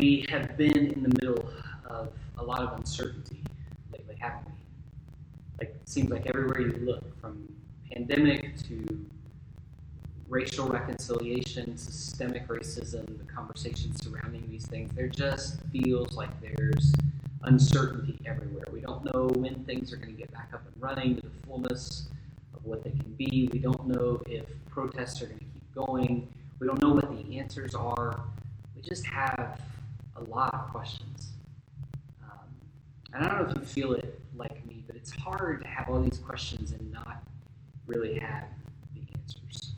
We have been in the middle of a lot of uncertainty lately, haven't we? Like, it seems like everywhere you look, from pandemic to racial reconciliation, systemic racism, the conversations surrounding these things, there just feels like there's uncertainty everywhere. We don't know when things are going to get back up and running to the fullness of what they can be. We don't know if protests are going to keep going. We don't know what the answers are. We just have a lot of questions. And I don't know if you feel it like me, but it's hard to have all these questions and not really have the answers.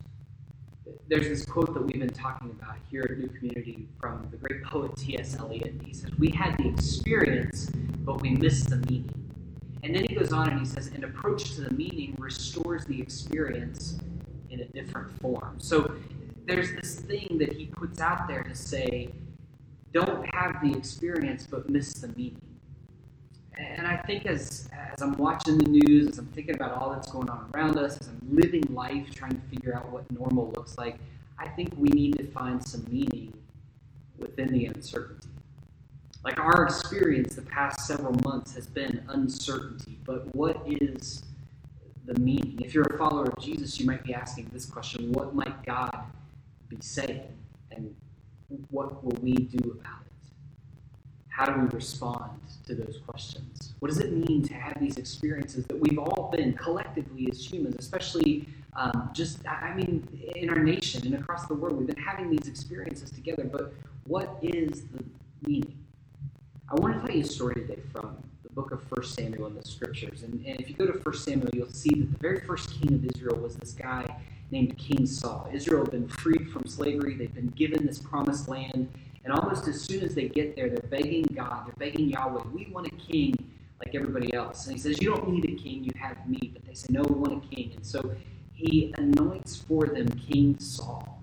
There's this quote that we've been talking about here at New Community from the great poet T.S. Eliot, and he says, "We had the experience, but we missed the meaning." And then he goes on and he says, "An approach to the meaning restores the experience in a different form." So there's this thing that he puts out there to say, don't have the experience, but miss the meaning. And I think as I'm watching the news, as I'm thinking about all that's going on around us, as I'm living life trying to figure out what normal looks like, I think we need to find some meaning within the uncertainty. Like, our experience the past several months has been uncertainty, but what is the meaning? If you're a follower of Jesus, you might be asking this question: what might God be saying, and what will we do about it? How do we respond to those questions? What does it mean to have these experiences that we've all been collectively as humans, especially in our nation and across the world? We've been having these experiences together, but what is the meaning? I want to tell you a story today from the book of First Samuel in the scriptures. And if you go to First Samuel, you'll see that the very first king of Israel was this guy named King Saul. Israel had been freed from slavery. They've been given this promised land. And almost as soon as they get there, they're begging God, they're begging Yahweh, we want a king like everybody else. And he says, you don't need a king, you have me. But they say, no, we want a king. And so he anoints for them King Saul.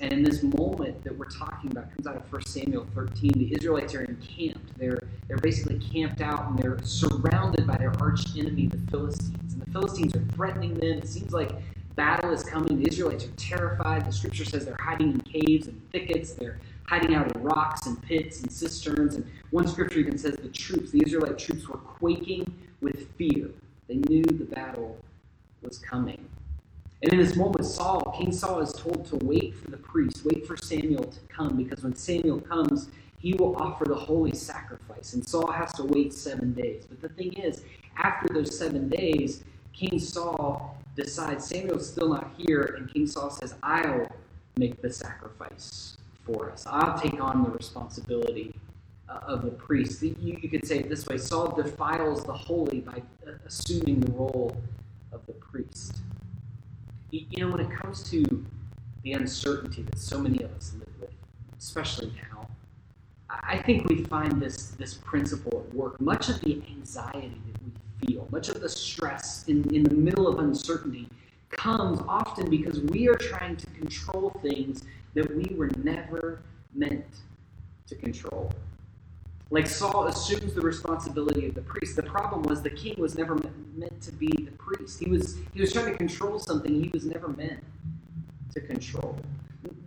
And in this moment that we're talking about, it comes out of 1 Samuel 13, the Israelites are encamped. They're basically camped out, and they're surrounded by their arch enemy, the Philistines. And the Philistines are threatening them. It seems like battle is coming. The Israelites are terrified. The scripture says they're hiding in caves and thickets. They're hiding out in rocks and pits and cisterns. And one scripture even says the Israelite troops were quaking with fear. They knew the battle was coming. And in this moment, King Saul is told to wait for the priest, wait for Samuel to come, because when Samuel comes, he will offer the holy sacrifice. And Saul has to wait 7 days. But the thing is, after those 7 days, King Saul decides Samuel's still not here, and King Saul says, I'll make the sacrifice for us. I'll take on the responsibility of the priest. You could say it this way: Saul defiles the holy by assuming the role of the priest. You know, when it comes to the uncertainty that so many of us live with, especially now, I think we find this principle at work. Much of the anxiety that we feel, much of the stress in the middle of uncertainty comes often because we are trying to control things that we were never meant to control. Like, Saul assumes the responsibility of the priest. The problem was the king was never meant to be the priest. He was trying to control something he was never meant to control.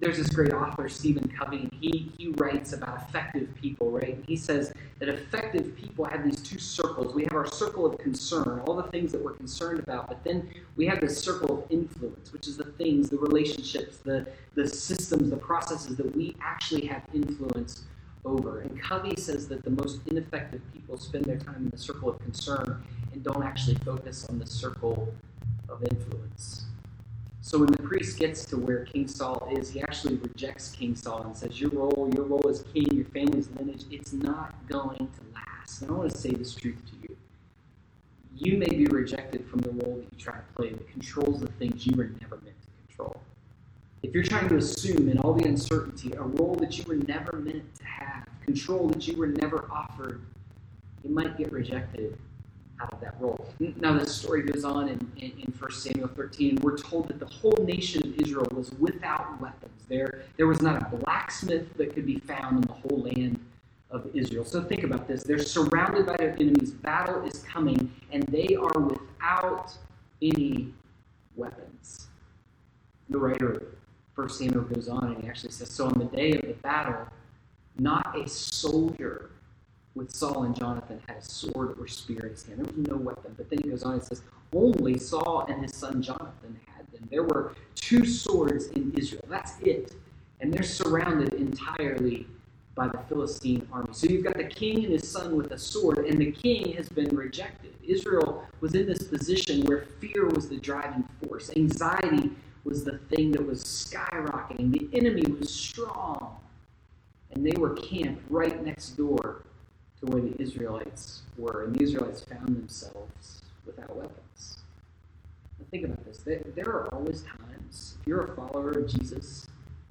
There's this great author, Stephen Covey, and he writes about effective people, right? And he says that effective people have these two circles. We have our circle of concern, all the things that we're concerned about, but then we have this circle of influence, which is the things, the relationships, the systems, the processes that we actually have influence over. And Covey says that the most ineffective people spend their time in the circle of concern and don't actually focus on the circle of influence. So when the priest gets to where King Saul is, he actually rejects King Saul and says, your role as king, your family's lineage, it's not going to last. And I want to say this truth to you. You may be rejected from the role that you try to play that controls the things you were never meant to control. If you're trying to assume in all the uncertainty a role that you were never meant to have, control that you were never offered, you might get rejected out of that role. Now, this story goes on in 1 Samuel 13. We're told that the whole nation of Israel was without weapons. There was not a blacksmith that could be found in the whole land of Israel. So think about this. They're surrounded by their enemies. Battle is coming, and they are without any weapons. The writer of 1 Samuel goes on and he actually says, so on the day of the battle, Not a soldier with Saul and Jonathan had a sword or spear in his hand. There was no weapon. But then he goes on and says, only Saul and his son Jonathan had them. There were two swords in Israel. That's it. And they're surrounded entirely by the Philistine army. So you've got the king and his son with a sword, and the king has been rejected. Israel was in this position where fear was the driving force. Anxiety was the thing that was skyrocketing. The enemy was strong. And they were camped right next door to where the Israelites were. And the Israelites found themselves without weapons. Now think about this. There are always times, if you're a follower of Jesus,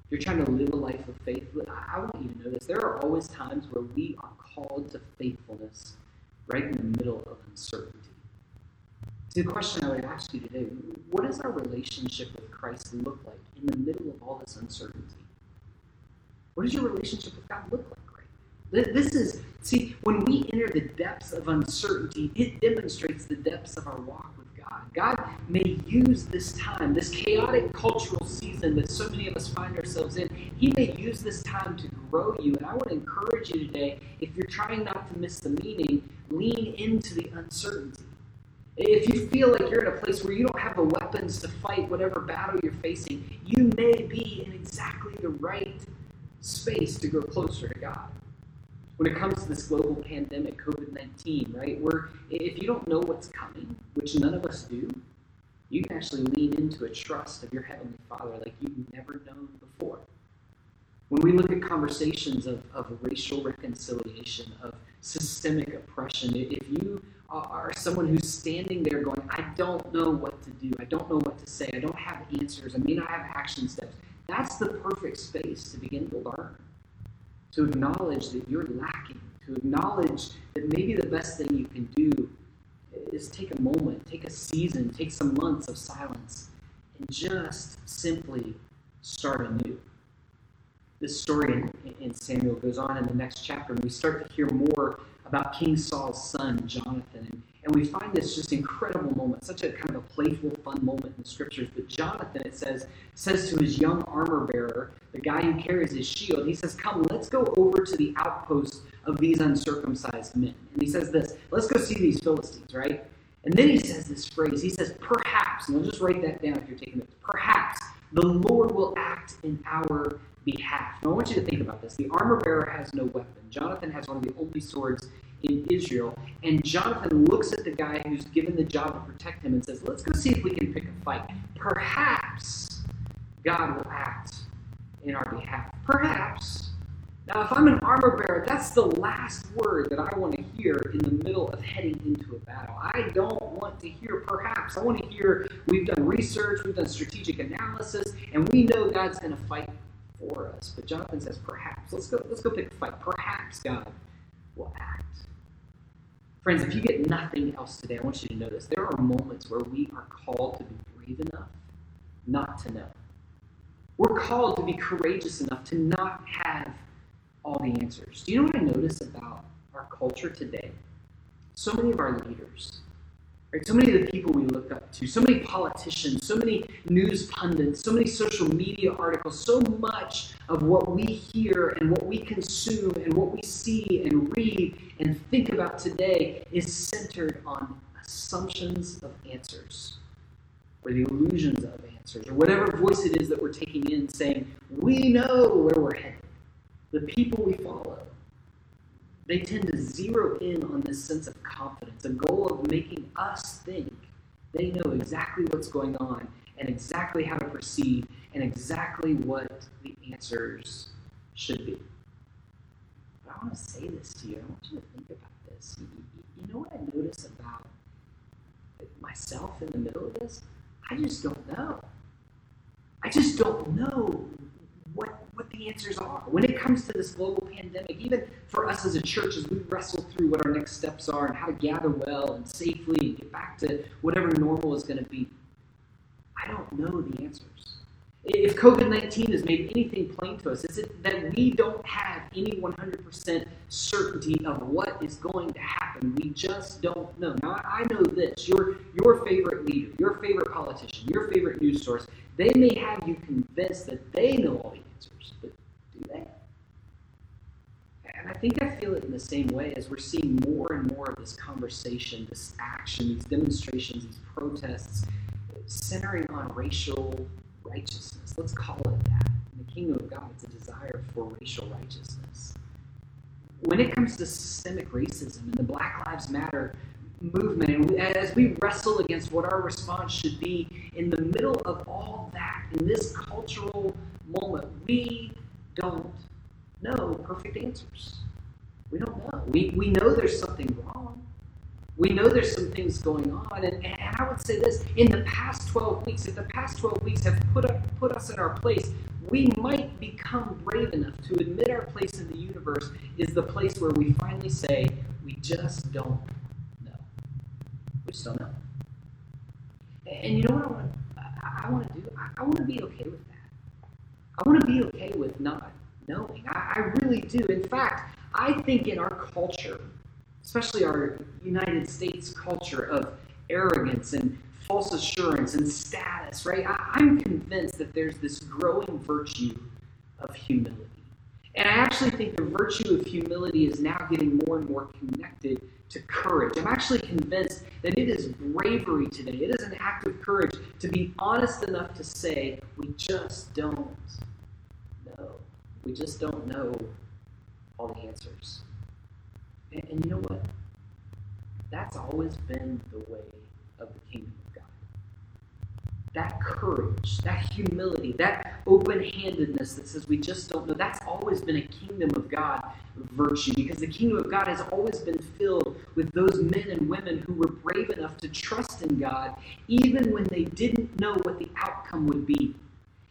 you're trying to live a life of faith. I want you to know this. There are always times where we are called to faithfulness right in the middle of uncertainty. So the question I would ask you today, what does our relationship with Christ look like in the middle of all this uncertainty? What does your relationship with God look like right now? See, when we enter the depths of uncertainty, it demonstrates the depths of our walk with God. God may use this time, this chaotic cultural season that so many of us find ourselves in, he may use this time to grow you. And I want to encourage you today, if you're trying not to miss the meaning, lean into the uncertainty. If you feel like you're in a place where you don't have the weapons to fight whatever battle you're facing, you may be in exactly the right space to grow closer to God. When it comes to this global pandemic, COVID-19, right? If you don't know what's coming, which none of us do, you can actually lean into a trust of your Heavenly Father like you've never known before. When we look at conversations of racial reconciliation, of systemic oppression, if you are someone who's standing there going, I don't know what to do, I don't know what to say, I don't have answers, I may not have action steps, that's the perfect space to begin to learn. To acknowledge that you're lacking, to acknowledge that maybe the best thing you can do is take a moment, take a season, take some months of silence, and just simply start anew. This story in Samuel goes on in the next chapter, and we start to hear more about King Saul's son, Jonathan. And we find this just incredible moment, such a kind of a playful, fun moment in the scriptures. But Jonathan, it says to his young armor bearer, the guy who carries his shield, he says, come, let's go over to the outpost of these uncircumcised men. And he says this, let's go see these Philistines, right? And then he says this phrase, he says, perhaps, and I'll just write that down if you're taking notes, perhaps the Lord will act in our behalf. Now I want you to think about this. The armor bearer has no weapon. Jonathan has one of the only swords in Israel, and Jonathan looks at the guy who's given the job to protect him and says, let's go see if we can pick a fight. Perhaps God will act in our behalf. Perhaps. Now, if I'm an armor bearer, that's the last word that I want to hear in the middle of heading into a battle. I don't want to hear perhaps. I want to hear we've done research, we've done strategic analysis, and we know God's going to fight for us. But Jonathan says, perhaps. Let's go pick a fight. Perhaps God will act. Friends, if you get nothing else today, I want you to know this. There are moments where we are called to be brave enough not to know. We're called to be courageous enough to not have all the answers. Do you know what I notice about our culture today? So many of our leaders, right? So many of the people we look up to, so many politicians, so many news pundits, so many social media articles, so much of what we hear and what we consume and what we see and read and think about today is centered on assumptions of answers, or the illusions of answers, or whatever voice it is that we're taking in saying, we know where we're headed. The people we follow, they tend to zero in on this sense of confidence, a goal of making us think they know exactly what's going on and exactly how to proceed and exactly what the answers should be. But I want to say this to you. I want you to think about this. You know what I notice about myself in the middle of this? I just don't know. I just don't know what the answers are. When it comes to this global pandemic, even for us as a church, as we wrestle through what our next steps are and how to gather well and safely and get back to whatever normal is going to be, I don't know the answers. If COVID-19 has made anything plain to us, is it that we don't have any 100% certainty of what is going to happen? We just don't know. Now, I know this. Your favorite leader, your favorite politician, your favorite news source, they may have you convinced that they know all the answers, but do they? think I feel it in the same way as we're seeing more and more of this conversation, this action, these demonstrations, these protests, centering on racial righteousness. Let's call it that. In the kingdom of God, it's a desire for racial righteousness. When it comes to systemic racism and the Black Lives Matter movement, and as we wrestle against what our response should be, in the middle of all that, in this cultural moment, we don't know perfect answers. We don't know. We know there's something wrong. We know there's some things going on. And I would say this, in the past 12 weeks, if the past 12 weeks have put us in our place, we might become brave enough to admit our place in the universe is the place where we finally say, we just don't know. We just don't know. And you know what I want to do? I want to be okay with that. I want to be okay with not knowing. I really do. In fact, I think in our culture, especially our United States culture of arrogance and false assurance and status, right? I'm convinced that there's this growing virtue of humility. And I actually think the virtue of humility is now getting more and more connected to courage. I'm actually convinced that it is bravery today. It is an act of courage to be honest enough to say, we just don't know. We just don't know all the answers. And you know what? That's always been the way of the kingdom of God. That courage, that humility, that open-handedness that says we just don't know, that's always been a kingdom of God virtue, because the kingdom of God has always been filled with those men and women who were brave enough to trust in God even when they didn't know what the outcome would be,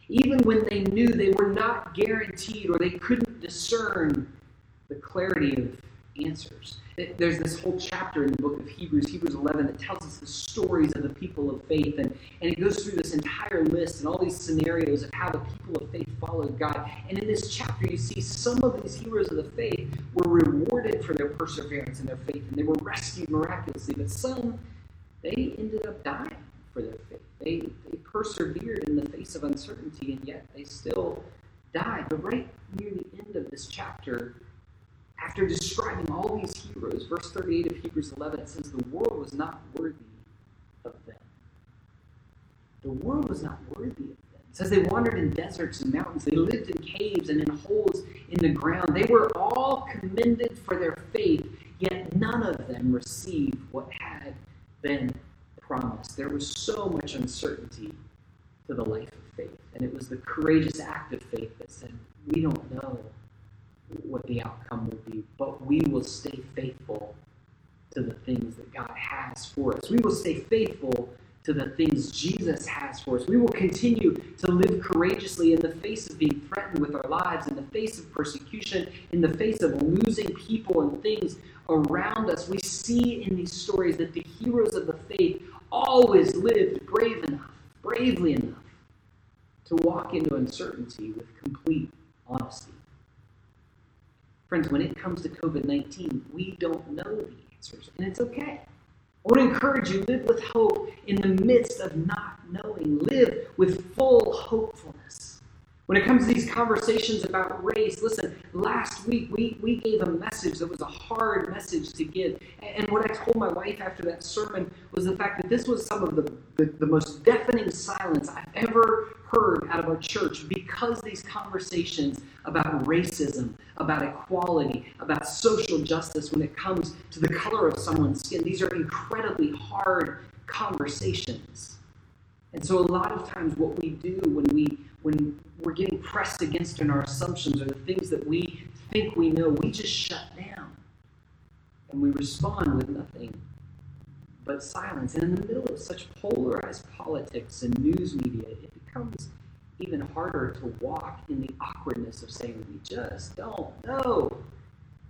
even when they knew they were not guaranteed or they couldn't discern the clarity of answers. There's this whole chapter in the book of Hebrews, Hebrews 11, that tells us the stories of the people of faith, and it goes through this entire list and all these scenarios of how the people of faith followed God. And in this chapter, you see some of these heroes of the faith were rewarded for their perseverance and their faith, and they were rescued miraculously, but some, they ended up dying for their faith. They persevered in the face of uncertainty, and yet they still died. But right near the end of this chapter, after describing all these heroes, verse 38 of Hebrews 11, it says the world was not worthy of them. The world was not worthy of them. It says they wandered in deserts and mountains. They lived in caves and in holes in the ground. They were all commended for their faith, yet none of them received what had been promised. There was so much uncertainty to the life of faith, and it was the courageous act of faith that said, we don't know what the outcome will be, but we will stay faithful to the things that God has for us. We will stay faithful to the things Jesus has for us. We will continue to live courageously in the face of being threatened with our lives, in the face of persecution, in the face of losing people and things around us. We see in these stories that the heroes of the faith always lived bravely enough to walk into uncertainty with complete honesty. Friends, when it comes to COVID-19, we don't know the answers, and it's okay. I want to encourage you, live with hope in the midst of not knowing. Live with full hopefulness. When it comes to these conversations about race, listen, last week we gave a message that was a hard message to give. And what I told my wife after that sermon was the fact that this was some of the most deafening silence I've ever heard out of our church, because these conversations about racism, about equality, about social justice, when it comes to the color of someone's skin, these are incredibly hard conversations. And so a lot of times what we do when we're getting pressed against in our assumptions or the things that we think we know, we just shut down and we respond with nothing but silence. And in the middle of such polarized politics and news media, it becomes even harder to walk in the awkwardness of saying, we just don't know.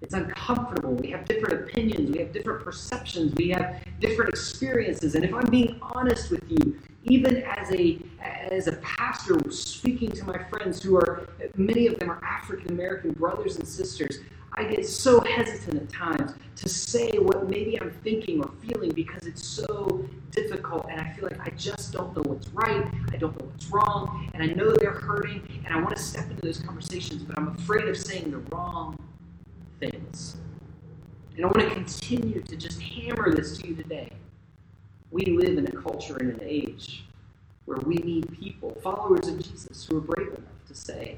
It's uncomfortable. We have different opinions. We have different perceptions. We have different experiences. And if I'm being honest with you, even as a pastor speaking to my friends who are, many of them are African-American brothers and sisters, I get so hesitant at times to say what maybe I'm thinking or feeling, because it's so difficult, and I feel like I just don't know what's right, I don't know what's wrong, and I know they're hurting, and I want to step into those conversations, but I'm afraid of saying the wrong things. And I want to continue to just hammer this to you today. We live in a culture and an age where we need people, followers of Jesus, who are brave enough to say,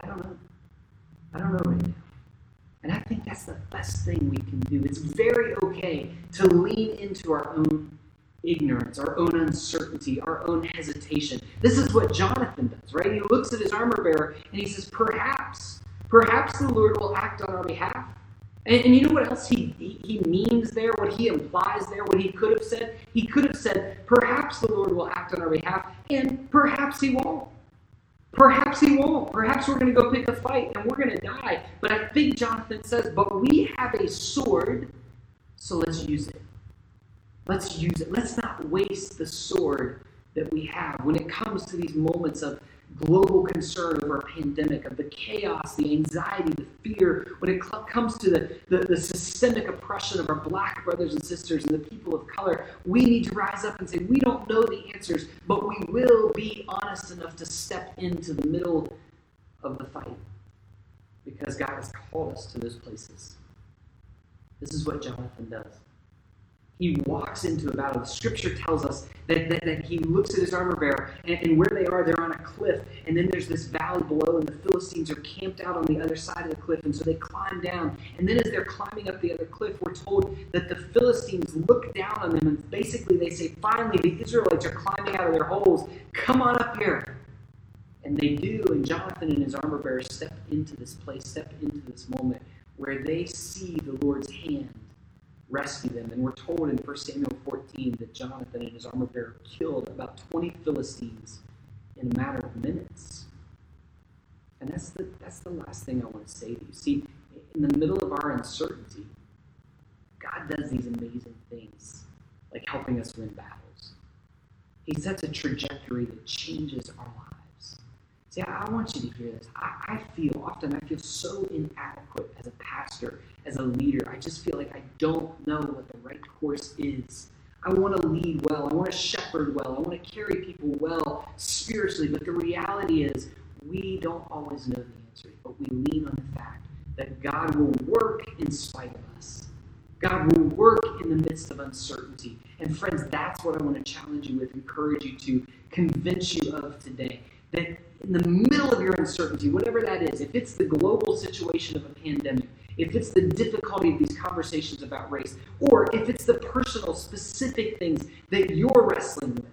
I don't know right now. And I think that's the best thing we can do. It's very okay to lean into our own ignorance, our own uncertainty, our own hesitation. This is what Jonathan does, right? He looks at his armor bearer and he says, perhaps the Lord will act on our behalf. And you know what else he means there, what he implies there, what he could have said? He could have said, perhaps the Lord will act on our behalf, and perhaps he won't. Perhaps he won't. Perhaps we're going to go pick a fight and we're going to die. But I think Jonathan says, but we have a sword, so let's use it. Let's use it. Let's not waste the sword that we have when it comes to these moments of global concern over a pandemic, of the chaos, the anxiety, the fear, when it comes to the systemic oppression of our black brothers and sisters and the people of color. We need to rise up and say, we don't know the answers, but we will be honest enough to step into the middle of the fight because God has called us to those places. This is what Jonathan does. He walks into a battle. The scripture tells us that he looks at his armor bearer, and where they are, they're on a cliff, and then there's this valley below, and the Philistines are camped out on the other side of the cliff, and so they climb down. And then as they're climbing up the other cliff, we're told that the Philistines look down on them, and basically they say, finally, the Israelites are climbing out of their holes. Come on up here. And they do, and Jonathan and his armor bearer step into this place, step into this moment where they see the Lord's hand rescue them. And we're told in First Samuel 14 that Jonathan and his armor bearer killed about 20 Philistines in a matter of minutes. And that's the last thing I want to say to you. See, in the middle of our uncertainty, God does these amazing things, like helping us win battles. He sets a trajectory that changes our lives. See, I want you to hear this. I feel so inadequate as a pastor, as a leader. I just feel like I don't know what the right course is. I want to lead well. I want to shepherd well. I want to carry people well spiritually. But the reality is we don't always know the answers, but we lean on the fact that God will work in spite of us. God will work in the midst of uncertainty. And friends, that's what I want to challenge you with, encourage you to, convince you of today. That in the middle of your uncertainty, whatever that is, if it's the global situation of a pandemic, if it's the difficulty of these conversations about race, or if it's the personal, specific things that you're wrestling with,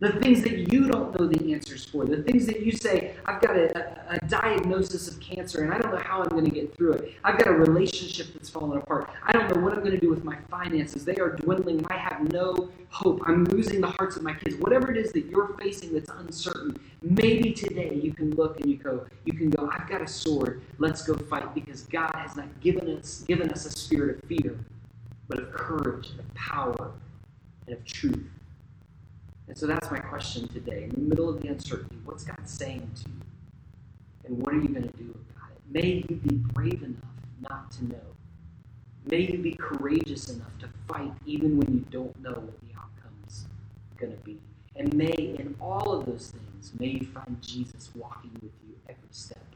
the things that you don't know the answers for, the things that you say, I've got a diagnosis of cancer and I don't know how I'm going to get through it. I've got a relationship that's fallen apart. I don't know what I'm going to do with my finances. They are dwindling. I have no hope. I'm losing the hearts of my kids. Whatever it is that you're facing that's uncertain, maybe today you can look and you can go, I've got a sword. Let's go fight, because God has not given us a spirit of fear, but of courage, of power, and of truth. And so that's my question today. In the middle of the uncertainty, what's God saying to you? And what are you going to do about it? May you be brave enough not to know. May you be courageous enough to fight even when you don't know what the outcome's going to be. And may, in all of those things, may you find Jesus walking with you every step.